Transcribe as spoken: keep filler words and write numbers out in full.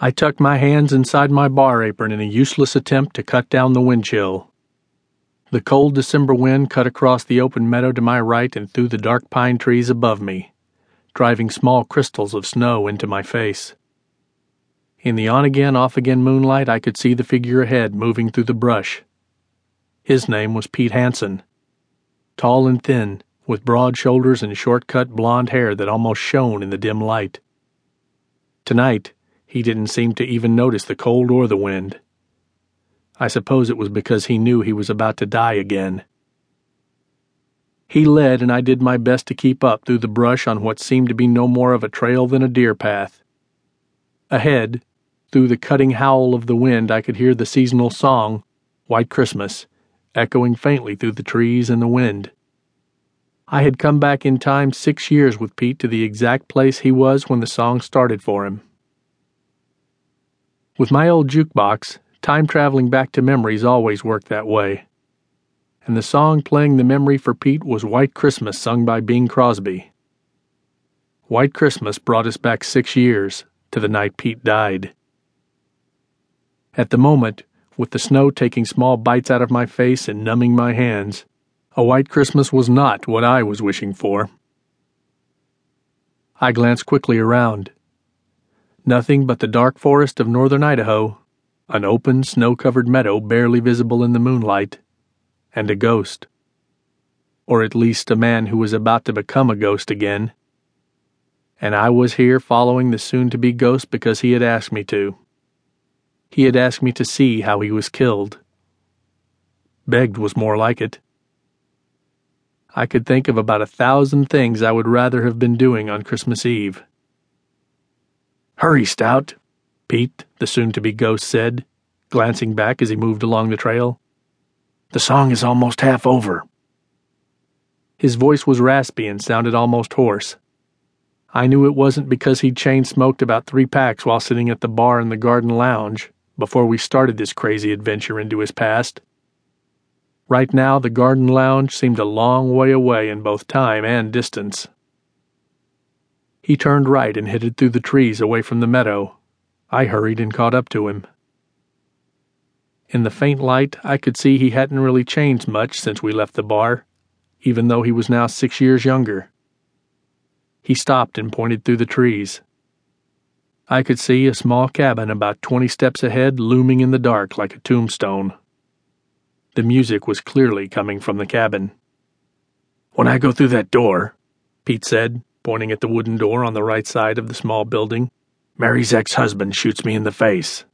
I tucked my hands inside my bar apron in a useless attempt to cut down the wind chill. The cold December wind cut across the open meadow to my right and through the dark pine trees above me, driving small crystals of snow into my face. In the on-again, off-again moonlight, I could see the figure ahead moving through the brush. His name was Pete Hansen. Tall and thin, with broad shoulders and short-cut blonde hair that almost shone in the dim light. Tonight, he didn't seem to even notice the cold or the wind. I suppose it was because he knew he was about to die again. He led, and I did my best to keep up through the brush on what seemed to be no more of a trail than a deer path. Ahead, through the cutting howl of the wind, I could hear the seasonal song, White Christmas, echoing faintly through the trees and the wind. I had come back in time six years with Pete to the exact place he was when the song started for him. With my old jukebox, time traveling back to memories always worked that way. And the song playing the memory for Pete was White Christmas, sung by Bing Crosby. White Christmas brought us back six years, to the night Pete died. At the moment, with the snow taking small bites out of my face and numbing my hands, a white Christmas was not what I was wishing for. I glanced quickly around. Nothing but the dark forest of northern Idaho, an open, snow-covered meadow barely visible in the moonlight, and a ghost. Or at least a man who was about to become a ghost again. And I was here following the soon-to-be ghost because he had asked me to. He had asked me to see how he was killed. Begged was more like it. I could think of about a thousand things I would rather have been doing on Christmas Eve. "Hurry, Stout," Pete, the soon-to-be ghost, said, glancing back as he moved along the trail. "The song is almost half over." His voice was raspy and sounded almost hoarse. I knew it wasn't because he'd chain-smoked about three packs while sitting at the bar in the garden lounge before we started this crazy adventure into his past. Right now, the garden lounge seemed a long way away in both time and distance. He turned right and headed through the trees away from the meadow. I hurried and caught up to him. In the faint light, I could see he hadn't really changed much since we left the bar, even though he was now six years younger. He stopped and pointed through the trees. I could see a small cabin about twenty steps ahead looming in the dark like a tombstone. The music was clearly coming from the cabin. "When I go through that door," Pete said, pointing at the wooden door on the right side of the small building, "Mary's ex-husband shoots me in the face."